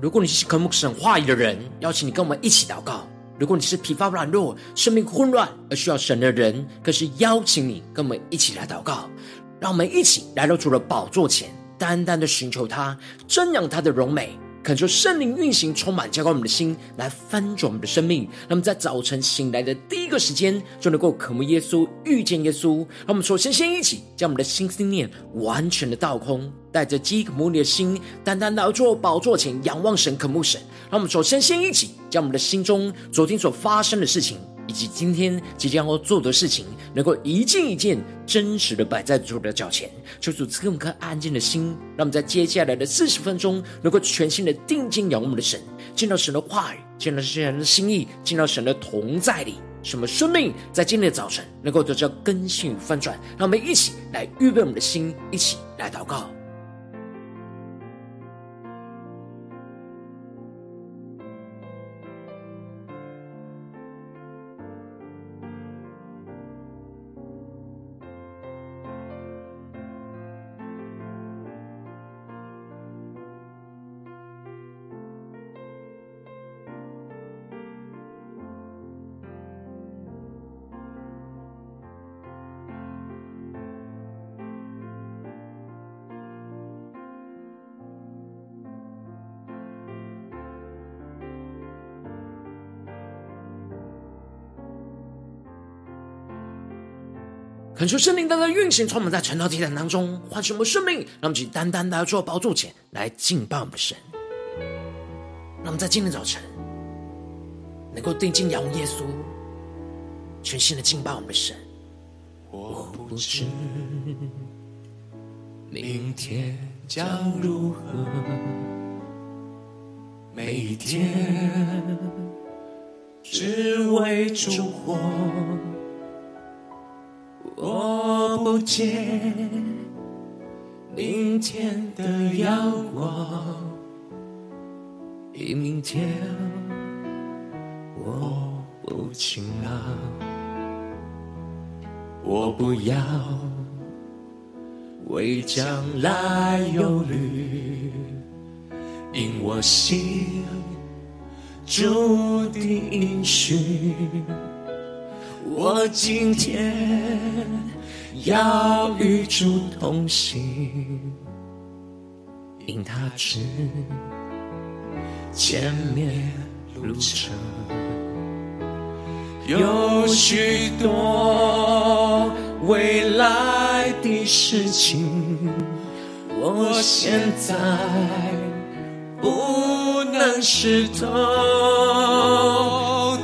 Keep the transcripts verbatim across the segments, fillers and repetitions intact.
如果你是渴慕神话语的人，邀请你跟我们一起祷告。如果你是疲乏软弱、生命混乱而需要神的人，更是邀请你跟我们一起来祷告。让我们一起来到主的宝座前，单单的寻求他，瞻仰他的荣美，恳求圣灵运行，充满浇灌我们的心，来翻转我们的生命。那么在早晨醒来的第一个时间，就能够渴慕耶稣，遇见耶稣。让我们首先先一起将我们的心思念完全的倒空，带着饥渴慕你的心，单单来到宝座前，仰望神，渴慕神。让我们首先先一起将我们的心中昨天所发生的事情，以及今天即将要做的事情，能够一件一件真实的摆在主的脚前，求主赐给我们颗安静的心，让我们在接下来的四十分钟，能够全心的定睛仰望我们的神，见到神的话语，见到神的心意，见到神的同在里，使我们生命在今天的早晨能够得到更新与翻转。让我们一起来预备我们的心，一起来祷告。恳求圣灵单单运行，充满在晨祷祭坛当中，唤醒我们生命，让我们去单单来做宝座前来敬拜我们的神。让我们在今天早晨能够定睛仰望耶稣，全心的敬拜我们的神。我不知明天将如何，每一天只为主活。我不见明天的阳光，明天我不晴朗。我不要为将来忧虑，因我心注定应许。我今天要与主同行，因他知前面路程有许多未来的事情，我现在不能识透，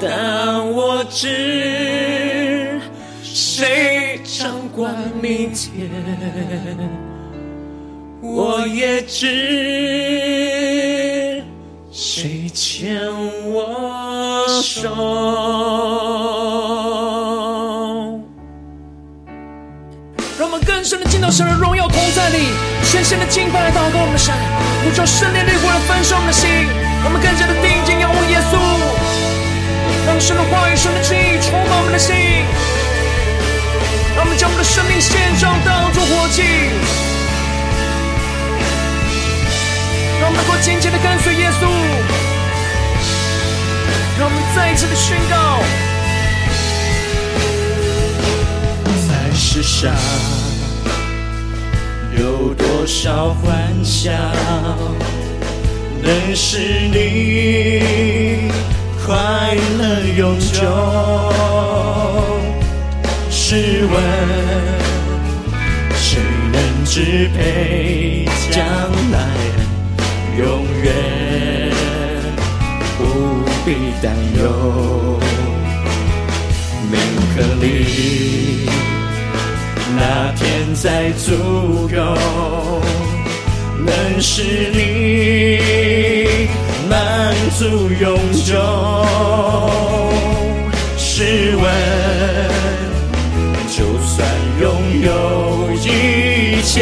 但我知谁掌管明天，我也知谁牵我手。让我们更深的进到神的荣耀同在里，全新的敬拜来祷告我们的神，呼求圣灵的火来焚烧我们的心。我们更加的定睛仰望耶稣，让神的话语、神的旨意充满我们的心。让我们将我们的生命献上，当作活祭。让我们能够紧紧的跟随耶稣。让我们再一次的宣告：在世上有多少欢笑，能使你快乐永久？试问谁能支配将来？永远不必担忧，铭刻里那天再足够，能使你满足永久。试问就算拥有一切，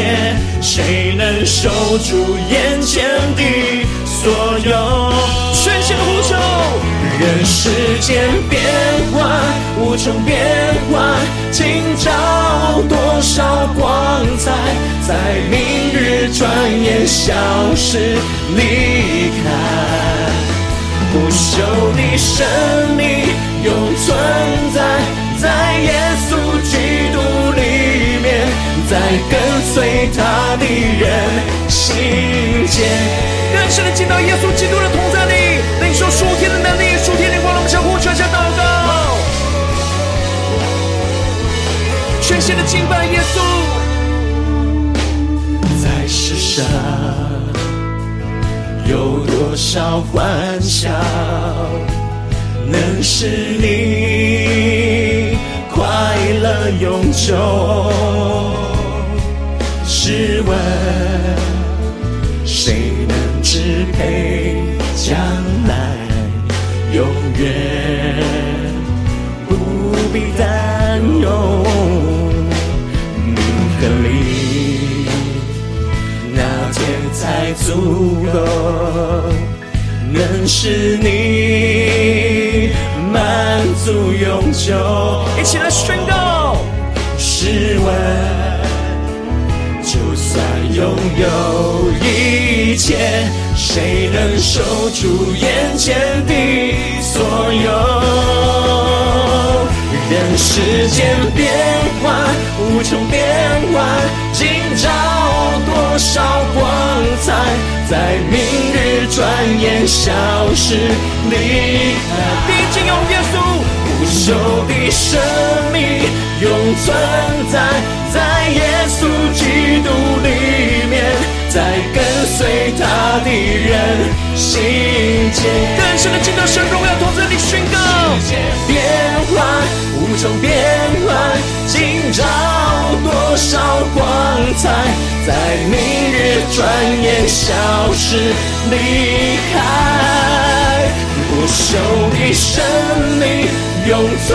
谁能守住眼前的所有？全心呼求，任世间变幻无常变幻，今朝多少光彩，在明日转眼消失离开，不朽的生命永存在，在耶稣基督里面，在跟随他的人心间。更深的进到耶稣基督的同在里，领受属天的能力，属天的光。我们相互传下祷告，全新的敬拜耶稣。世上有多少欢笑能使你快乐永久？试问谁能支配将来？永远不必担忧，你和你才足够能使你满足永久。一起来宣告，试问就算拥有一切，谁能守住眼前的所有？任时间变化，无穷变化，今朝多少光彩，在明日转眼消失离开。毕竟有耶稣，不朽的生命永存在，在耶稣基督里面，在跟随他的人心间。更深的进到神荣耀同在里宣告，世界变化，无穷变化，今朝多少光彩，在明日转眼消失离开，不朽的生命永存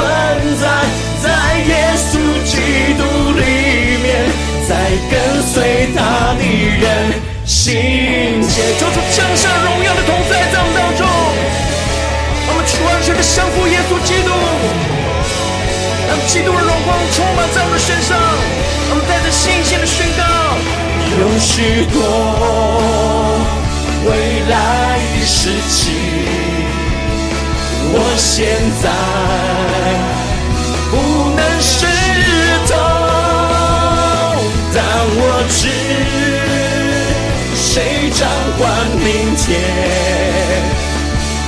在，在耶稣基督里面，在跟随他的人心间。求主降下荣耀的同在在我们当中，我们完全的降服耶稣基督，让基督的荣光充满在我们身上。我们带着信心的宣告，有许多未来的事情，我现在不能识透，但我知谁掌管明天，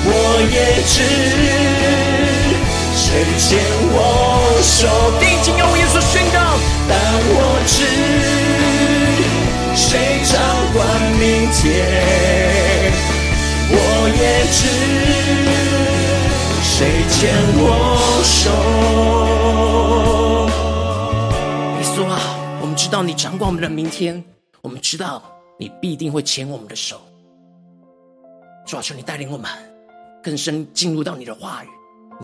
我也知谁牵我手。定睛用耶稣宣告，但我知谁掌管明天，我也知谁牵我手。耶稣啊，我们知道你掌管我们的明天，我们知道你必定会牵我们的手。主啊，求你带领我们更深进入到你的话语，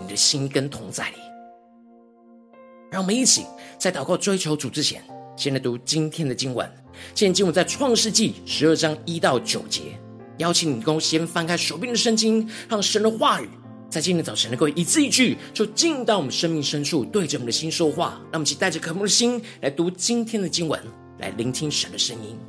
你的心跟同在里。让我们一起在祷告追求主之前，先来读今天的经文。今天经文在创世纪十二章一到九节。邀请你跟我先翻开手边的圣经，让神的话语在今天早晨能够一字一句就进到我们生命深处，对着我们的心说话。让我们一起带着渴慕的心来读今天的经文，来聆听神的声音。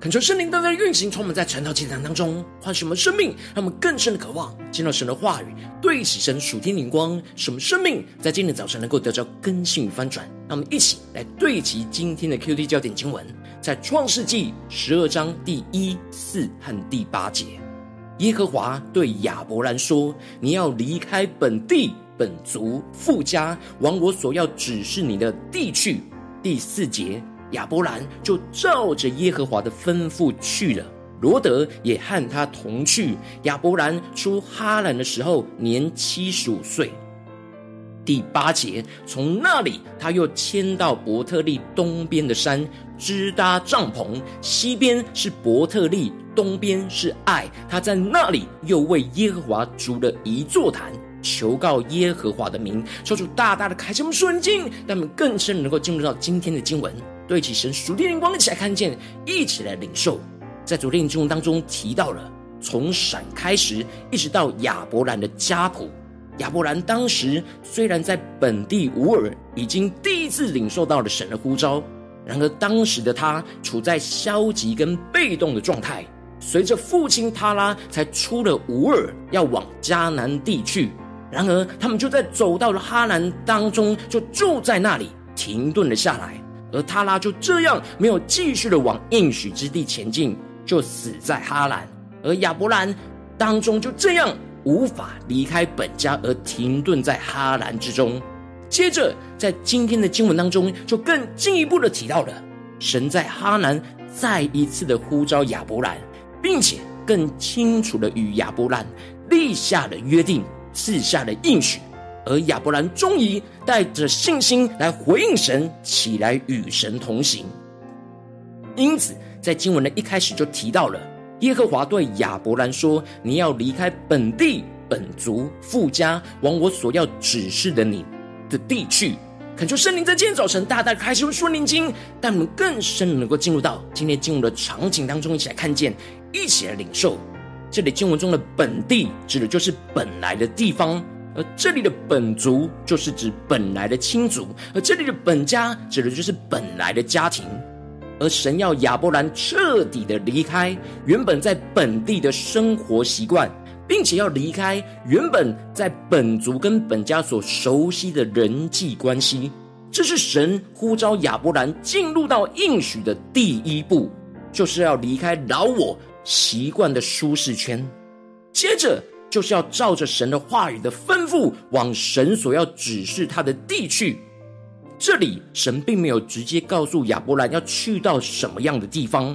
恳求圣灵单单运行，从我们在晨祷祈坛当中唤醒我们生命，让我们更深的渴望见到神的话语，对齐神属天灵光，使我们生命在今天早晨能够得到更新与翻转。让我们一起来对齐今天的 Q T 焦点经文，在创世纪十二章第一、四和第八节，耶和华对亚伯兰说：你要离开本地本族父家，往我所要指示你的地去。第四节，亚伯兰就照着耶和华的吩咐去了，罗德也和他同去。亚伯兰出哈兰的时候年七十五岁。第八节，从那里他又迁到伯特利东边的山，支搭帐篷，西边是伯特利，东边是艾。他在那里又为耶和华筑了一座坛，求告耶和华的名。求主大大的开启我们属灵经，让我们更深能够进入到今天的经文，对起神属天灵光，一起来看见，一起来领受。在昨天的经文当中提到了从闪开始一直到亚伯兰的家谱。亚伯兰当时虽然在本地乌尔已经第一次领受到了神的呼召，然而当时的他处在消极跟被动的状态，随着父亲他拉才出了乌尔，要往迦南地去。然而他们就在走到了哈兰当中，就住在那里停顿了下来，而他拉就这样没有继续的往应许之地前进，就死在哈兰。而亚伯兰当中就这样无法离开本家，而停顿在哈兰之中。接着在今天的经文当中就更进一步的提到了神在哈兰再一次的呼召亚伯兰，并且更清楚的与亚伯兰立下了约定，赐下了应许。而亚伯兰终于带着信心来回应神，起来与神同行。因此在经文的一开始就提到了耶和华对亚伯兰说：你要离开本地本族父家，往我所要指示的你的地去。恳求圣灵在今天早晨大大开启我们属灵经，但我们更深能够进入到今天经文的场景当中，一起来看见，一起来领受。这里经文中的本地指的就是本来的地方，而这里的本族就是指本来的亲族，而这里的本家指的就是本来的家庭。而神要亚伯兰彻底的离开原本在本地的生活习惯，并且要离开原本在本族跟本家所熟悉的人际关系。这是神呼召亚伯兰进入到应许的第一步，就是要离开老我习惯的舒适圈。接着就是要照着神的话语的吩咐，往神所要指示他的地去。这里神并没有直接告诉亚伯兰要去到什么样的地方，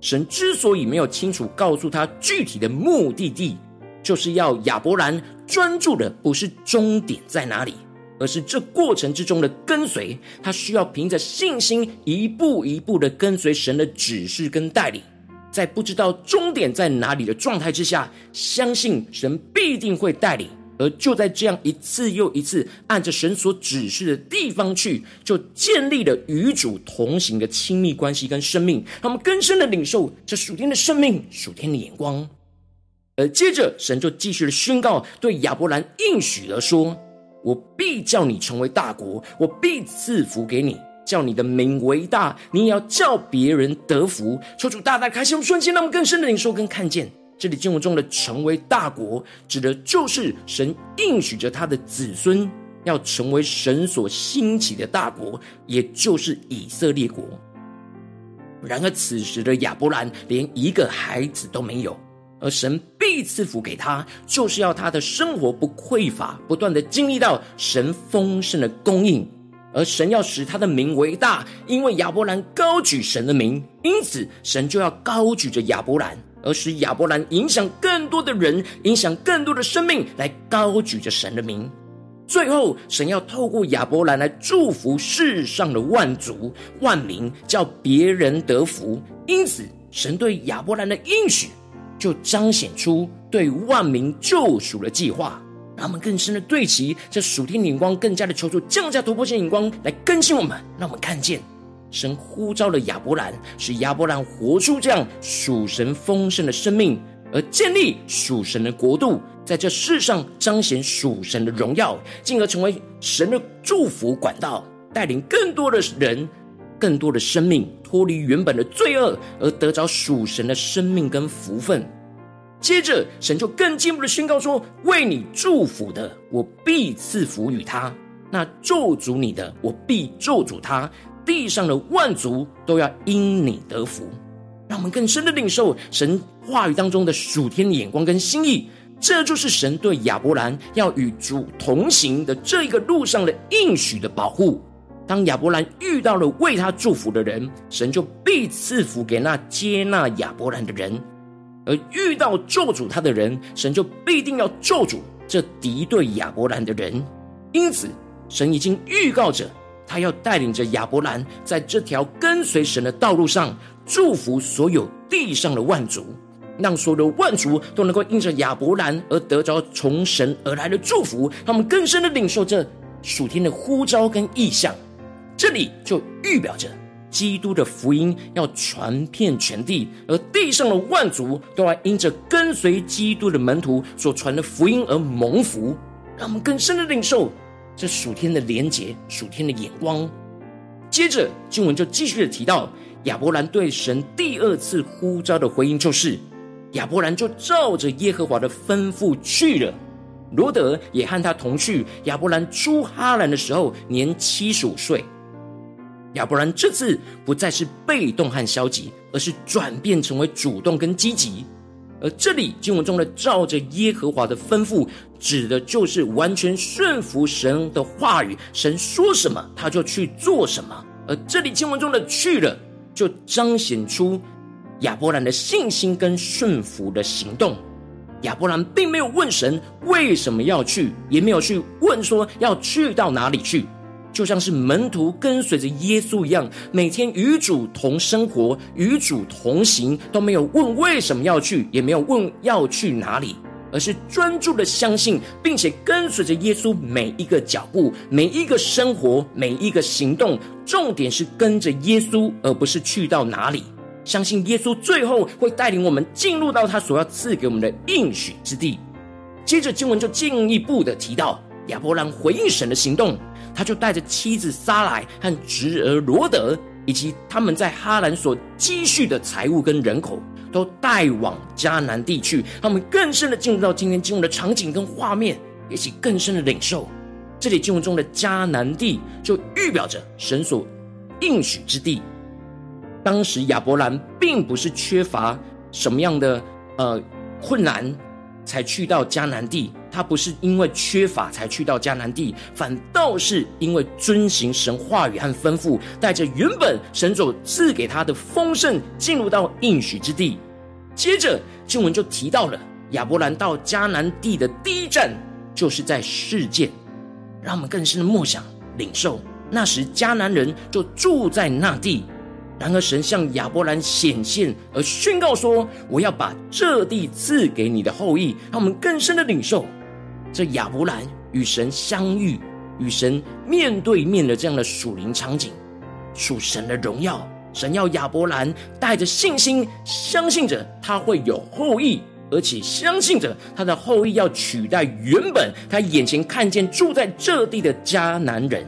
神之所以没有清楚告诉他具体的目的地，就是要亚伯兰专注的不是终点在哪里，而是这过程之中的跟随。他需要凭着信心一步一步的跟随神的指示跟带领，在不知道终点在哪里的状态之下，相信神必定会带领。而就在这样一次又一次按着神所指示的地方去，就建立了与主同行的亲密关系跟生命，让我们更深的领受这属天的生命，属天的眼光。而接着神就继续的宣告对亚伯兰应许而说：我必叫你成为大国，我必赐福给你，叫你的名为大，你也要叫别人得福。求主大大开启我们瞬间，让我们更深的领受跟看见。这里经文中的成为大国，指的就是神应许着他的子孙要成为神所兴起的大国，也就是以色列国。然而此时的亚伯兰连一个孩子都没有，而神必赐福给他，就是要他的生活不匮乏，不断的经历到神丰盛的供应。而神要使他的名为大，因为亚伯兰高举神的名，因此神就要高举着亚伯兰，而使亚伯兰影响更多的人，影响更多的生命，来高举着神的名。最后神要透过亚伯兰来祝福世上的万族万民，叫别人得福。因此神对亚伯兰的应许就彰显出对万民救赎的计划。让我们更深的对齐这属天的眼光，更加的求助降下突破性眼光来更新我们，让我们看见神呼召了亚伯兰，使亚伯兰活出这样属神丰盛的生命，而建立属神的国度，在这世上彰显属神的荣耀，进而成为神的祝福管道，带领更多的人更多的生命脱离原本的罪恶，而得着属神的生命跟福分。接着神就更进一步的宣告说，为你祝福的我必赐福与他，那咒诅你的我必咒诅他，地上的万族都要因你得福。让我们更深的领受神话语当中的属天的眼光跟心意，这就是神对亚伯兰要与主同行的这一个路上的应许的保护。当亚伯兰遇到了为他祝福的人，神就必赐福给那接纳亚伯兰的人，而遇到咒诅他的人，神就必定要咒诅这敌对亚伯兰的人。因此神已经预告着他要带领着亚伯兰在这条跟随神的道路上祝福所有地上的万族，让所有的万族都能够因着亚伯兰而得着从神而来的祝福。他们更深的领受这属天的呼召跟意象，这里就预表着基督的福音要传遍全地，而地上的万族都要因着跟随基督的门徒所传的福音而蒙福。让我们更深的领受这属天的连结，属天的眼光。接着经文就继续的提到亚伯兰对神第二次呼召的回应，就是亚伯兰就照着耶和华的吩咐去了，罗德也和他同去。亚伯兰出哈兰的时候年七十五岁。亚伯兰这次不再是被动和消极，而是转变成为主动跟积极。而这里经文中的照着耶和华的吩咐，指的就是完全顺服神的话语，神说什么他就去做什么。而这里经文中的去了，就彰显出亚伯兰的信心跟顺服的行动。亚伯兰并没有问神为什么要去，也没有去问说要去到哪里去，就像是门徒跟随着耶稣一样，每天与主同生活，与主同行，都没有问为什么要去，也没有问要去哪里，而是专注的相信，并且跟随着耶稣每一个脚步，每一个生活，每一个行动，重点是跟着耶稣，而不是去到哪里。相信耶稣最后会带领我们进入到他所要赐给我们的应许之地。接着经文就进一步的提到亚伯兰回应神的行动，他就带着妻子撒莱和侄儿罗德，以及他们在哈兰所积蓄的财物跟人口，都带往迦南地区。他们更深的进入到今天经文的场景跟画面，一起更深的领受。这里经文中的迦南地就预表着神所应许之地。当时亚伯兰并不是缺乏什么样的呃困难才去到迦南地，他不是因为缺乏才去到迦南地，反倒是因为遵行神话语和吩咐，带着原本神所赐给他的丰盛进入到应许之地。接着经文就提到了亚伯兰到迦南地的第一站就是在示剑，让我们更深的默想领受。那时迦南人就住在那地，然而神向亚伯兰显现而宣告说，我要把这地赐给你的后裔。让我们更深的领受这亚伯兰与神相遇，与神面对面的这样的属灵场景，属神的荣耀。神要亚伯兰带着信心，相信着他会有后裔，而且相信着他的后裔要取代原本他眼前看见住在这地的迦南人。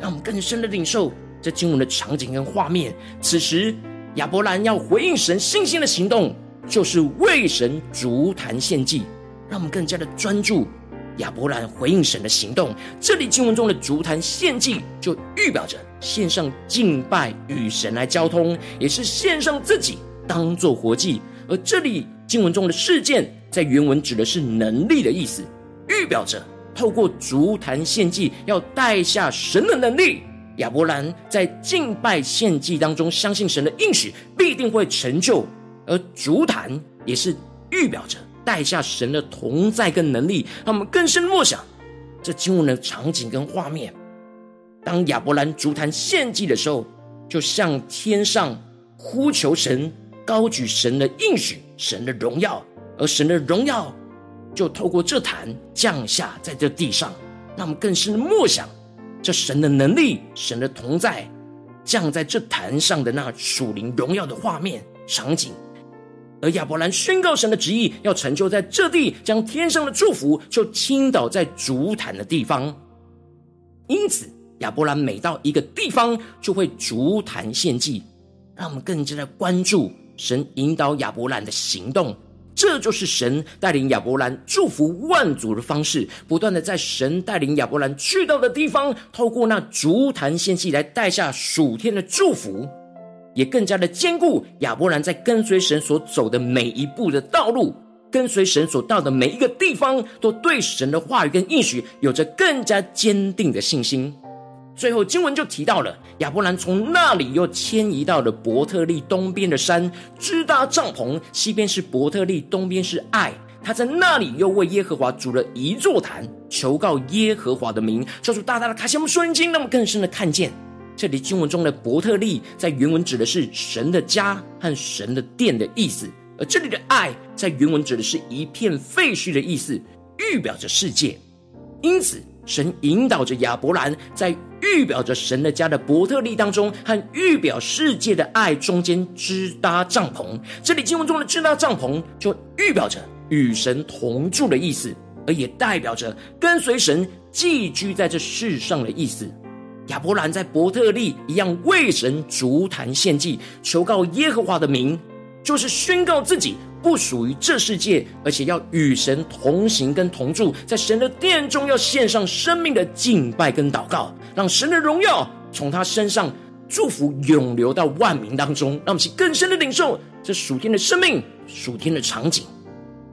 让我们更深的领受这经文的场景跟画面。此时亚伯兰要回应神信心的行动，就是为神筑坛献祭。让我们更加的专注亚伯兰回应神的行动。这里经文中的筑坛献祭就预表着献上敬拜，与神来交通，也是献上自己当作活祭。而这里经文中的事件在原文指的是能力的意思，预表着透过筑坛献祭要带下神的能力。亚伯兰在敬拜献祭当中相信神的应许必定会成就，而筑坛也是预表着带下神的同在跟能力。让我们更深默想这经文的场景跟画面，当亚伯兰筑坛献祭的时候，就向天上呼求神，高举神的应许，神的荣耀，而神的荣耀就透过这坛降下在这地上。让我们更深默想这神的能力，神的同在降在这坛上的那属灵荣耀的画面场景。而亚伯兰宣告神的旨意要成就在这地，将天上的祝福就倾倒在筑坛的地方。因此亚伯兰每到一个地方就会筑坛献祭，让我们更加的关注神引导亚伯兰的行动。这就是神带领亚伯兰祝福万族的方式，不断的在神带领亚伯兰去到的地方，透过那筑坛献祭来带下属天的祝福，也更加的坚固亚伯兰在跟随神所走的每一步的道路，跟随神所到的每一个地方，都对神的话语跟应许有着更加坚定的信心。最后经文就提到了亚伯兰从那里又迁移到了伯特利东边的山，支搭帐篷，西边是伯特利，东边是艾。他在那里又为耶和华筑了一座坛，求告耶和华的名。求主大大的开启我们属灵眼睛，让我们更深的看见这里经文中的伯特利在原文指的是神的家和神的殿的意思，而这里的艾在原文指的是一片废墟的意思，预表着世界。因此神引导着亚伯兰在预表着神的家的伯特利当中和预表世界的爱中间支搭帐篷，这里经文中的支搭帐篷就预表着与神同住的意思，而也代表着跟随神寄居在这世上的意思。亚伯兰在伯特利一样为神筑坛献祭，求告耶和华的名，就是宣告自己不属于这世界，而且要与神同行跟同住，在神的殿中要献上生命的敬拜跟祷告，让神的荣耀从他身上祝福涌流到万民当中。让我们去更深的领受这属天的生命，属天的场景。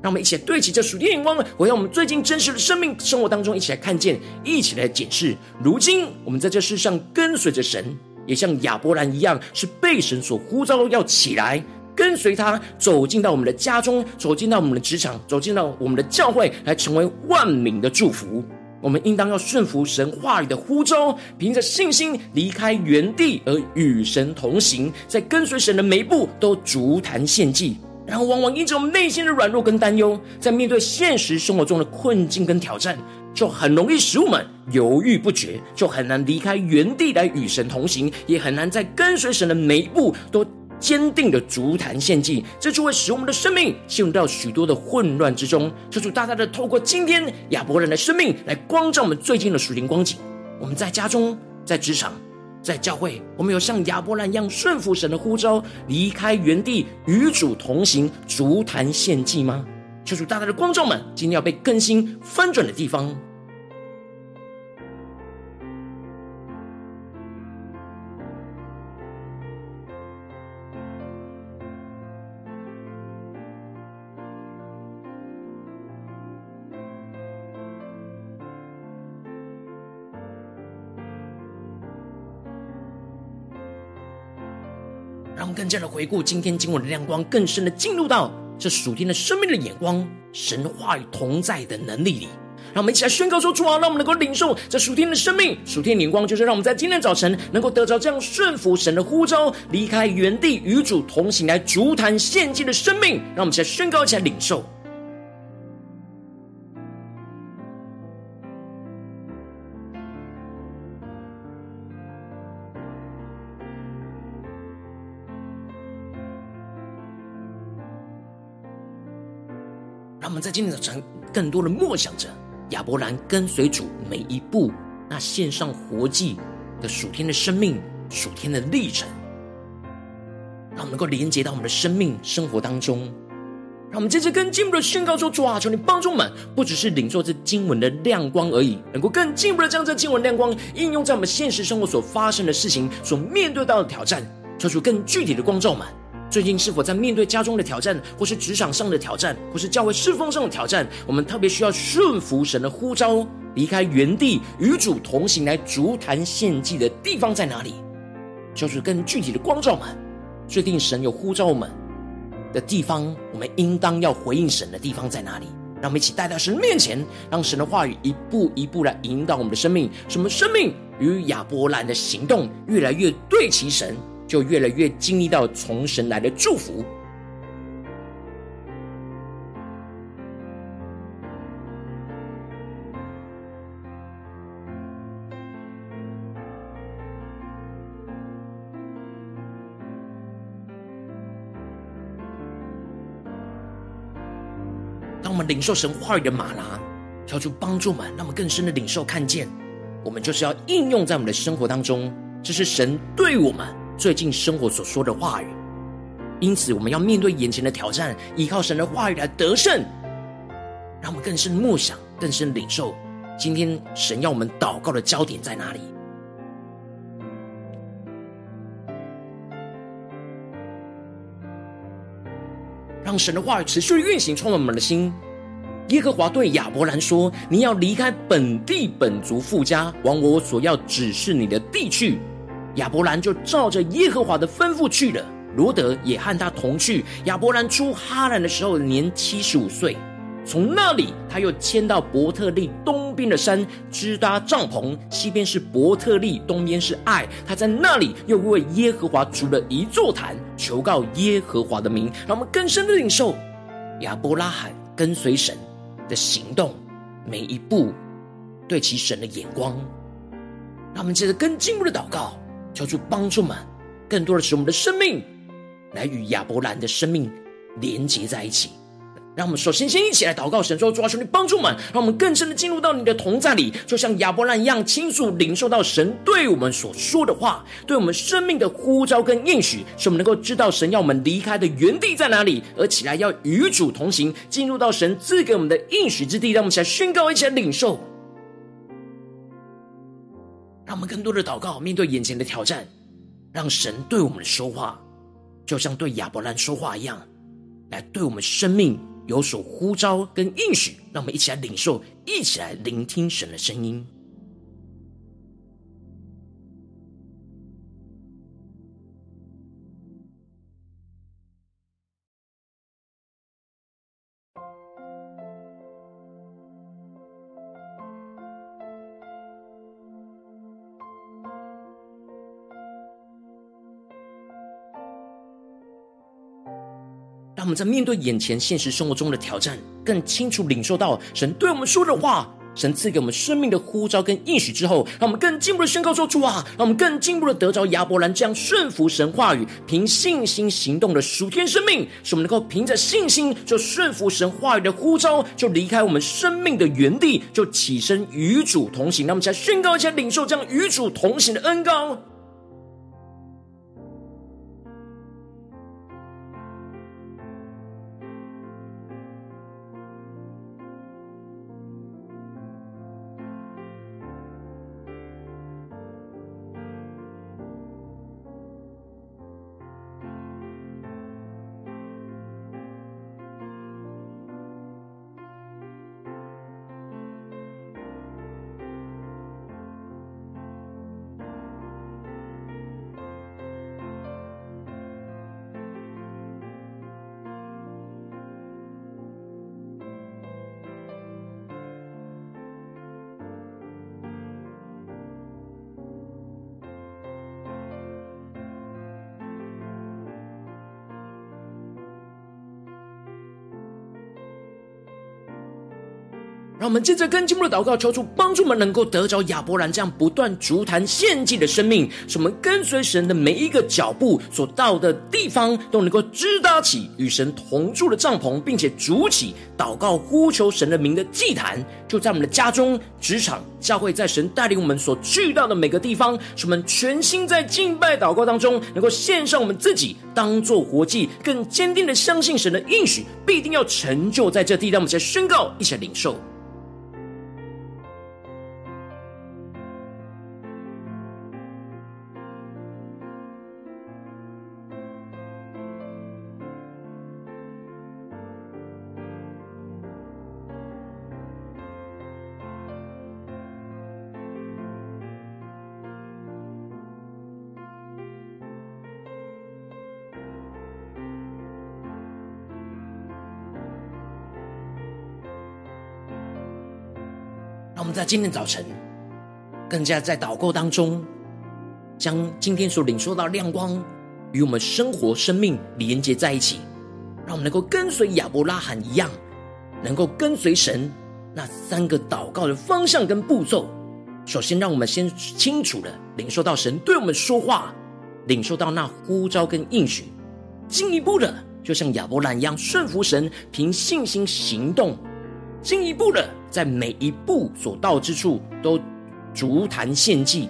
让我们一起来对齐这属天的眼光，回到我们最近真实的生命生活当中，一起来看见，一起来检视。如今我们在这世上跟随着神，也像亚伯兰一样，是被神所呼召要起来跟随他，走进到我们的家中，走进到我们的职场，走进到我们的教会，来成为万民的祝福。我们应当要顺服神话语的呼召，凭着信心离开原地而与神同行，在跟随神的每一步都筑坛献祭。然后往往因着我们内心的软弱跟担忧，在面对现实生活中的困境跟挑战，就很容易使我们犹豫不决，就很难离开原地来与神同行，也很难在跟随神的每一步都坚定的筑坛献祭，这就会使我们的生命陷入到许多的混乱之中。求主大大的透过今天亚伯兰的生命来光照我们最近的属灵光景。我们在家中，在职场，在教会，我们有像亚伯兰一样顺服神的呼召，离开原地与主同行，筑坛献祭吗？求主大大的光照们今天要被更新翻转的地方。让我们更加的回顾今天经文的亮光，更深的进入到这属天的生命的眼光，神话与同在的能力里。让我们一起来宣告说，主啊，让我们能够领受这属天的生命，属天的眼光，就是让我们在今天早晨能够得着这样顺服神的呼召，离开原地与主同行，来筑坛献祭的生命。让我们一起来宣告，一起来领受。让我们在今天早晨更多的默想着亚伯兰跟随主每一步那献上活祭的属天的生命，属天的历程，让我们能够连接到我们的生命生活当中。让我们接着跟进一步的宣告说，主啊，求你帮助我们不只是领受这经文的亮光而已，能够更进一步的将这经文亮光应用在我们现实生活所发生的事情，所面对到的挑战。求主更具体的光照们最近是否在面对家中的挑战，或是职场上的挑战，或是教会侍奉上的挑战，我们特别需要顺服神的呼召，离开原地与主同行，来筑坛献祭的地方在哪里？就是更具体的光照们确定神有呼召我们的地方，我们应当要回应神的地方在哪里？让我们一起带到神面前，让神的话语一步一步来引导我们的生命，使我们生命与亚伯兰的行动越来越对齐神，就越来越经历到从神来的祝福。当我们领受神话语的玛拿，求主帮助我们，让我们更深的领受看见我们就是要应用在我们的生活当中，这是神对我们最近生活所说的话语。因此我们要面对眼前的挑战，依靠神的话语来得胜。让我们更深默想，更深领受今天神要我们祷告的焦点在哪里。让神的话语持续运行，充满我们的心。耶和华对亚伯兰说，你要离开本地本族父家，往我所要指示你的地去。亚伯兰就照着耶和华的吩咐去了，罗得也和他同去。亚伯兰出哈兰的时候年七十五岁，从那里他又迁到伯特利东边的山，支搭帐篷，西边是伯特利，东边是艾。他在那里又为耶和华筑了一座坛，求告耶和华的名。让我们更深的领受亚伯拉罕跟随神的行动，每一步对其神的眼光。让我们接着更进一步的祷告，求主帮助我们更多的使我们的生命来与亚伯兰的生命连结在一起。让我们首先先一起来祷告神说，主啊，求你帮助我们，让我们更深的进入到你的同在里，就像亚伯兰一样，清楚领受到神对我们所说的话，对我们生命的呼召跟应许，使我们能够知道神要我们离开的原地在哪里，而起来要与主同行，进入到神赐给我们的应许之地。让我们一起来宣告，一起来领受。让我们更多的祷告，面对眼前的挑战，让神对我们说话，就像对亚伯兰说话一样，来对我们生命有所呼召跟应许。让我们一起来领受，一起来聆听神的声音。让我们在面对眼前现实生活中的挑战，更清楚领受到神对我们说的话，神赐给我们生命的呼召跟应许之后，让我们更进一步的宣告说，主啊，让我们更进一步的得着亚伯兰这样顺服神话语，凭信心行动的属天生命，使我们能够凭着信心就顺服神话语的呼召，就离开我们生命的原地，就起身与主同行。让我们再宣告一下，领受这样与主同行的恩膏。让我们接着跟进我们的祷告，求主帮助我们能够得着亚伯兰这样不断筑坛献祭的生命，使我们跟随神的每一个脚步，所到的地方都能够支搭起与神同住的帐篷，并且筑起祷告呼求神的名的祭坛，就在我们的家中、职场、教会，在神带领我们所去到的每个地方，使我们全心在敬拜祷告当中能够献上我们自己，当作活祭，更坚定的相信神的应许必定要成就在这地。让我们先宣告，一起领受。我们在今天早晨更加在祷告当中，将今天所领受到的亮光与我们生活生命连接在一起，让我们能够跟随亚伯拉罕一样，能够跟随神那三个祷告的方向跟步骤。首先让我们先清楚的领受到神对我们说话，领受到那呼召跟应许，进一步的就像亚伯兰一样顺服神，凭信心行动，进一步的在每一步所到之处都足坛献祭，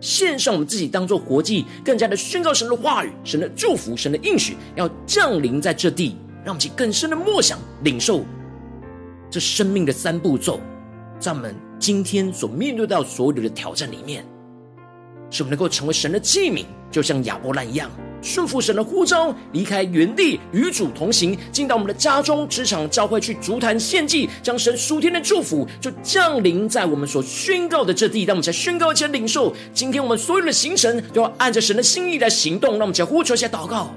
献上我们自己当作活祭，更加的宣告神的话语、神的祝福、神的应许要降临在这地。让我们去更深的默想领受这生命的三步骤，在我们今天所面对到所有的挑战里面，使我们能够成为神的器皿，就像亚伯兰一样，顺服神的呼召，离开原地与主同行，进到我们的家中、职场、教会，去足坛献祭，将神属天的祝福就降临在我们所宣告的这地。让我们才宣告，且领受今天我们所有的行程都要按着神的心意来行动。让我们才呼求，且祷告。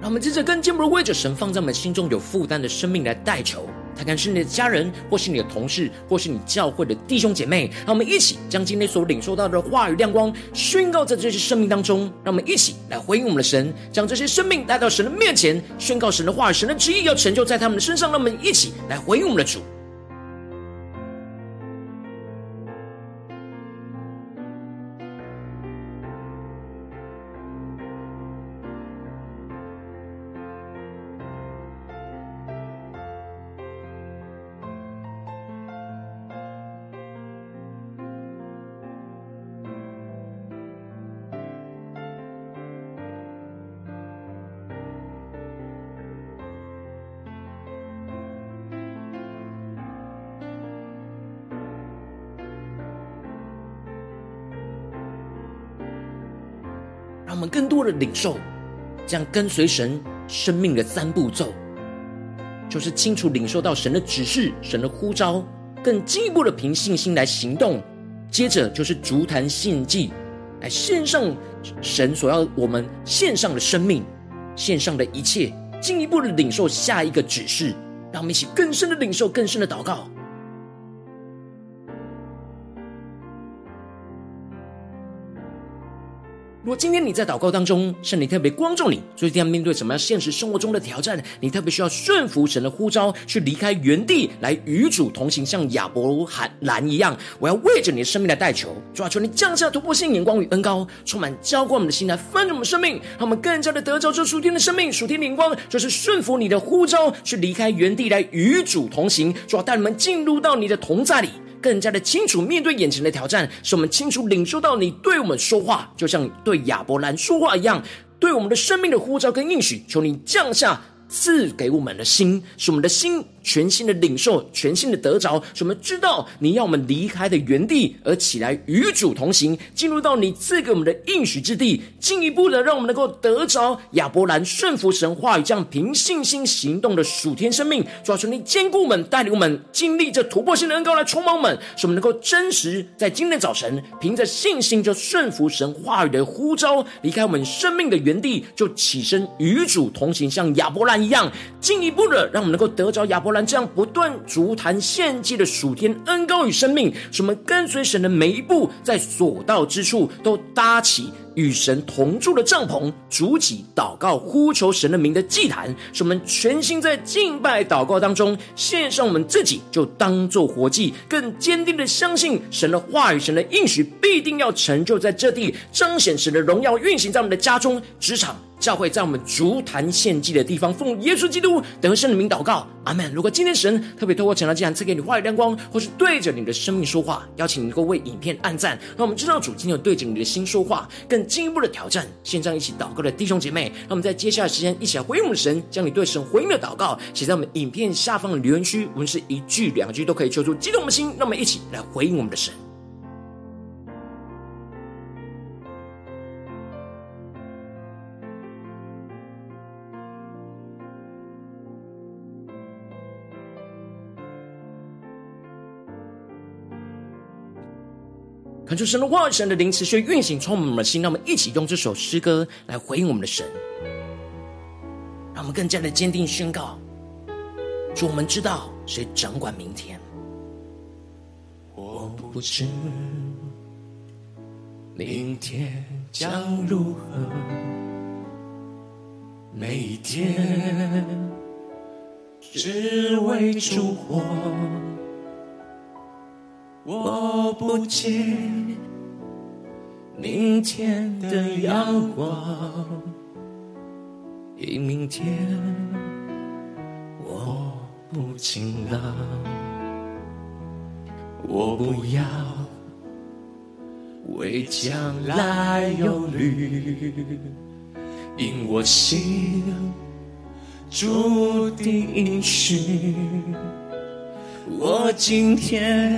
让我们接着跟坚不为着神放在我们心中有负担的生命来代求，他看是你的家人，或是你的同事，或是你教会的弟兄姐妹。让我们一起将今天所领受到的话语亮光宣告在这些生命当中。让我们一起来回应我们的神，将这些生命带到神的面前，宣告神的话语、神的旨意要成就在他们的身上。让我们一起来回应我们的主。让我们更多的领受这样跟随神生命的三步骤，就是清楚领受到神的指示、神的呼召，更进一步的凭信心来行动。接着就是足坛献祭，来献上神所要我们献上的生命、献上的一切，进一步的领受下一个指示。让我们一起更深的领受、更深的祷告。如果今天你在祷告当中，圣灵特别光照你，最近要面对什么样现实生活中的挑战，你特别需要顺服神的呼召，去离开原地来与主同行，像亚伯兰一样。我要为着你的生命来代求，主啊，求你降下突破性眼光与恩膏，充满浇灌我们的心，来翻转我们生命，让我们更加的得着这属天的生命、属天的眼光，就是顺服你的呼召，去离开原地来与主同行。主啊，带你们进入到你的同在里，更加的清楚面对眼前的挑战，使我们清楚领受到你对我们说话，就像对亚伯兰说话一样，对我们的生命的呼召跟应许。求你降下赐给我们的心，使我们的心全新的领受、全新的得着，使我们知道你要我们离开的原地而起来与主同行，进入到你赐给我们的应许之地，进一步的让我们能够得着亚伯兰顺服神话语这样凭信心行动的属天生命。主啊，求你坚固我们，带领我们经历这突破性的恩膏来充满我们，使我们能够真实在今天早晨凭着信心就顺服神话语的呼召，离开我们生命的原地，就起身与主同行，像亚伯兰一样，进一步的让我们能够得着亚伯兰这样不断足坛献祭的属天恩膏与生命，使我们跟随神的每一步，在所到之处都搭起与神同住的帐篷，筑起祷告呼求神的名的祭坛，使我们全心在敬拜祷告当中献上我们自己，就当作活祭，更坚定的相信神的话语、神的应许必定要成就在这地，彰显神的荣耀运行在我们的家中、职场、教会，在我们足坛献祭的地方。奉耶稣基督得胜的名祷告，阿们。如果今天神特别透过陈老祭坛赐给你话语亮光，或是对着你的生命说话，邀请你能够为影片按赞，让我们知道主今天有对着你的心说话，更进一步的挑战线上一起祷告的弟兄姐妹。让我们在接下来的时间一起来回应我们神，将你对神回应的祷告写在我们影片下方的留言区，我们是一句两句都可以求出激动的心，让我们一起来回应我们的神。恳求神的话语、神的灵持续运行充满我们的心，让我们一起用这首诗歌来回应我们的神。让我们更加的坚定宣告，主，我们知道谁掌管明天。我不知明天将如何，每一天只为主活。我不见明天的阳光，因明天我不晴朗。我不要为将来忧虑，因我心注定应许。我今天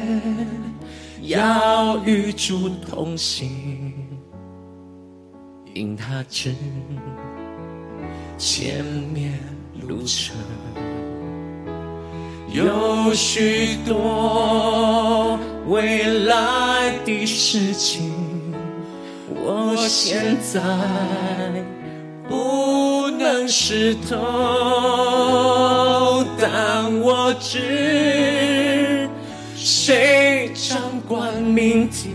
要与主同行，因他知前面路程有许多未来的事情，我现在不能识透，但我知谁掌管明天，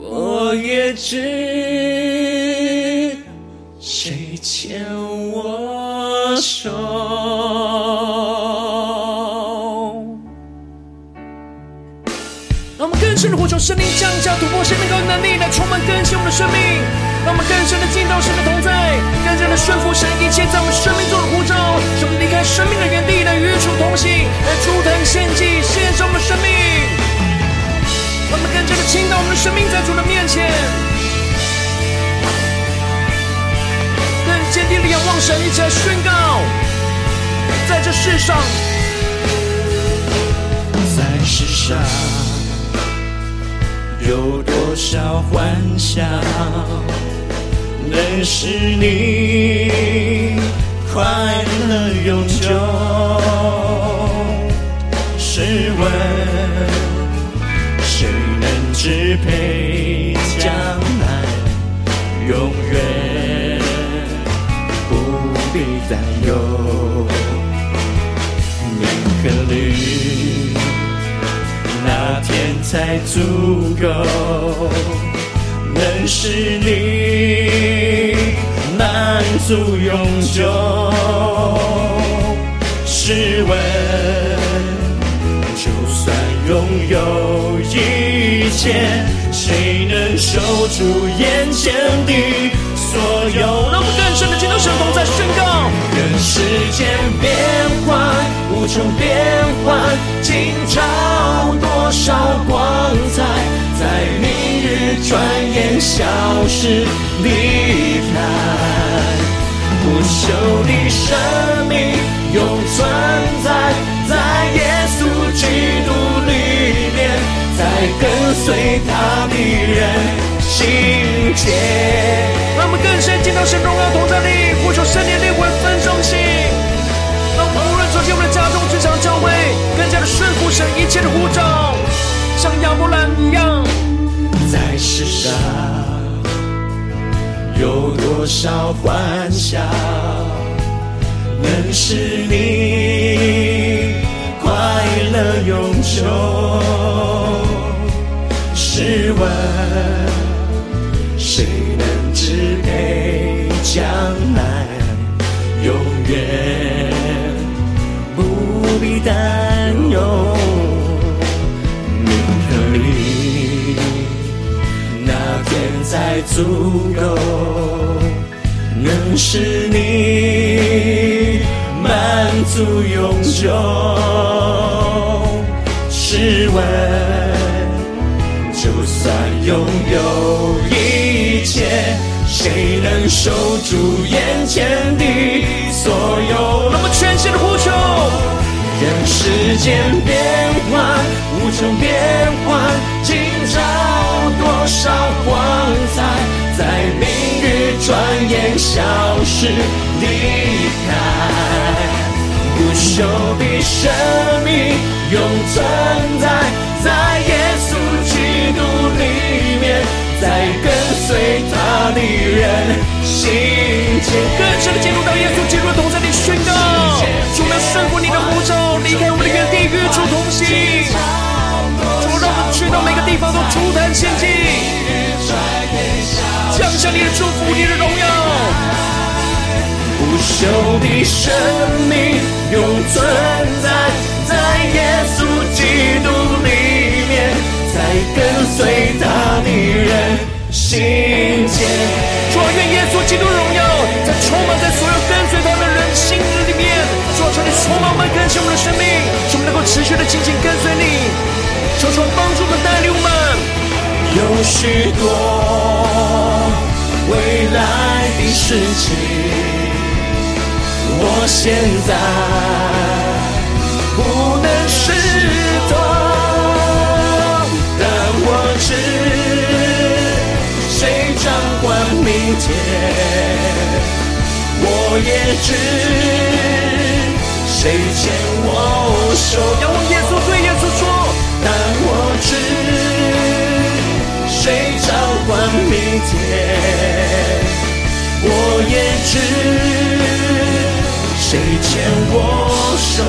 我也知谁牵我手。让我们更深的呼求圣灵降下突破生命高的能力，来充满更新我们的生命。让我们更深的进到神的同在，更深的顺服神一切在我们生命中的呼召，使我们离开生命的原地，来与主同行，来出坛献祭，献上我们的生命。让我们更加的倾倒我们的生命在主的面前，更坚定的仰望神，一起来宣告，在这世上，在世上有多少幻想能使你快乐永久？试问谁能支配将来？永远不必担忧，眼和绿那天才足够能使你满足永久？试问就算拥有一切，谁能守住眼前的所有？让我们更深的进入神同在，宣告任世间变幻无穷变幻，今朝多少光彩在明日转眼消失离开。不朽的生命永存在，在耶稣基督里面，在跟随他的人心间。让我们更深进到神荣耀同在里，呼求圣灵灵魂分中心。让我们无论走进我们的家中、职场、教会，更加的顺服神一切的呼召，像亚伯兰一样。在世上有多少幻想能使你快乐永久？试问谁能支配将来？永远不必担忧，你和你那天才足够能使你满足永久。试问就算拥有一切，谁能守住眼前的所有？那么全心的呼求，任世间变幻无穷变幻，今朝多少光彩在明日转眼消失离开。不朽的生命永存在，在耶稣基督里面，在跟随他的人心间。更深的们胜过你的呼召，离开我们的原地，与主同行。主，让我们去到每个地方都出坛献祭，降下你的祝福，你的荣耀。不朽的生命永存在，在耶稣基督里面，在跟随他的人心间。主啊，愿耶稣基督荣耀在充满在所有跟随他的人心里面。主啊，求你充满我们，更新我们的生命，使我们能够持续的紧紧跟随你。求主帮助我们，带领我们。有许多未来的事情，我现在不能识透，但我知谁掌管明天，我也知谁牵我手。仰望耶稣，对耶稣说，但我知谁掌管明天，我也知谁牵我手。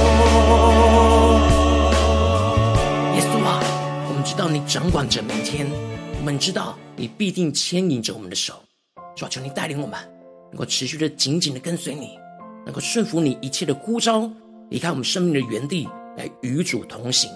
耶稣啊，我们知道你掌管着每天，我们知道你必定牵引着我们的手。主啊，求你带领我们能够持续的紧紧的跟随你，能够顺服你一切的呼召，离开我们生命的原地，来与主同行。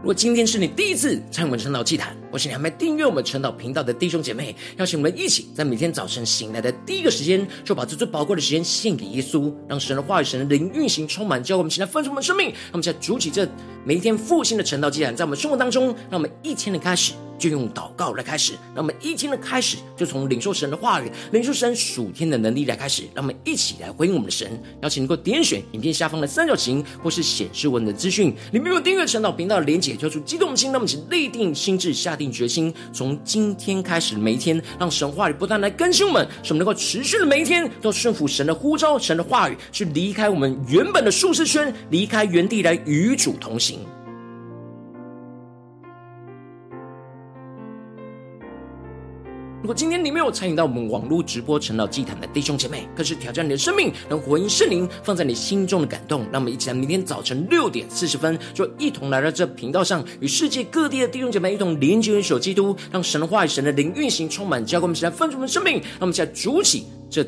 如果今天是你第一次参与我们晨祷祭坛，或是你还没订阅我们晨祷频道的弟兄姐妹，邀请我们一起在每天早晨醒来的第一个时间，就把这最宝贵的时间献给耶稣，让神的话语、神的灵运行充满，教我们现在丰盛我们生命。让我们现在主起这每一天复兴的晨祷祭坛，在我们生活当中，让我们一天的开始就用祷告来开始，让我们一天的开始就从领受神的话语、领受神属天的能力来开始。让我们一起来回应我们的神。邀请能够点选影片下方的三角形，或是显示文的资讯里面有订阅晨祷频道的连结，交出激动的心。让我们一起立定心智，下定决心，从今天开始每一天，让神话语不断来更新我们，使我们能够持续的每一天都顺服神的呼召、神的话语，去离开我们原本的舒适圈，离开原地来与主同行。如果今天你没有参与到我们网络直播晨祷祭坛的弟兄姐妹，更是挑战你的生命，能回应圣灵放在你心中的感动。让我们一起来，明天早晨六点四十分，就一同来到这频道上，与世界各地的弟兄姐妹一同连接联手基督，让神的话语、神的灵运行充满，教给我们一起来分出我们生命。让我们一起来主起这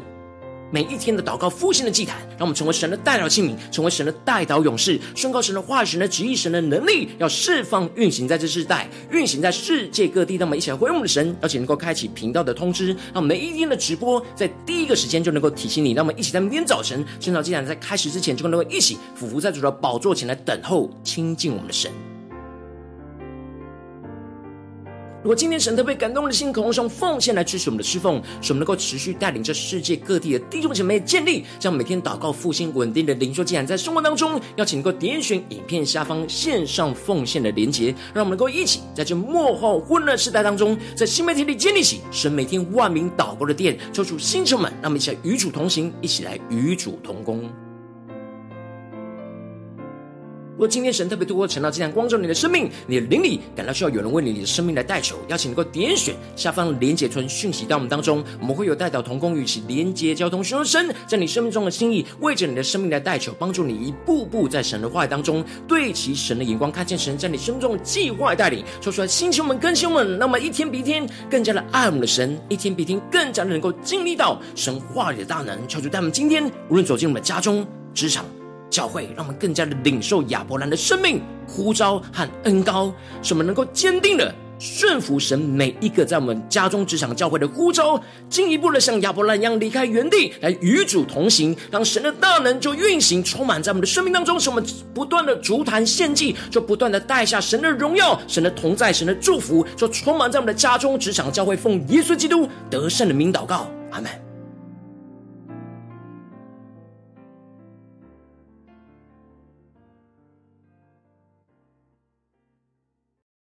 每一天的祷告复兴的祭坛，让我们成为神的代祷器皿，成为神的代祷勇士，宣告神的话语、神的旨意、神的能力，要释放运行在这世代，运行在世界各地。让我们一起来回应我们的神，而且能够开启频道的通知，让每一天的直播在第一个时间就能够提醒你。让我们一起在明天早晨晨祷祭坛在开始之前，就能够一起俯伏在主的宝座前来等候亲近我们的神。如果今天神特别感动的心，渴望用奉献来支持我们的侍奉，使我们能够持续带领着世界各地的弟兄姐妹建立将每天祷告复兴稳定的灵修祭坛在生活当中，邀请能够点选影片下方线上奉献的连结，让我们能够一起在这末后混乱时代当中，在新媒体里建立起神每天万名祷告的殿。抽出新城们，让我们一起来与主同行，一起来与主同工。如果今天神特别透过晨祷祭坛光照你的生命，你的灵里感到需要有人为你的生命来代求，邀请能够点选下方连结存讯息到我们当中，我们会有代祷同工与其连结交通，寻求神在你生命中的心意，为着你的生命来代求，帮助你一步步在神的话语当中对齐神的眼光，看见神在你生命中的计划带领。说出来，星球们、更新们，那么一天比一天更加的爱我们的神，一天比一天更加的能够经历到神话语的大能。求主带我们今天无论走进我们的家中、职场、教会，让我们更加的领受亚伯兰的生命呼召和恩膏，使我们能够坚定的顺服神每一个在我们家中、职场、教会的呼召，进一步的像亚伯兰一样离开原地来与主同行，让神的大能就运行充满在我们的生命当中，使我们不断的筑坛献祭，就不断的带下神的荣耀、神的同在、神的祝福，就充满在我们的家中、职场、教会。奉耶稣基督得胜的名祷告，阿们。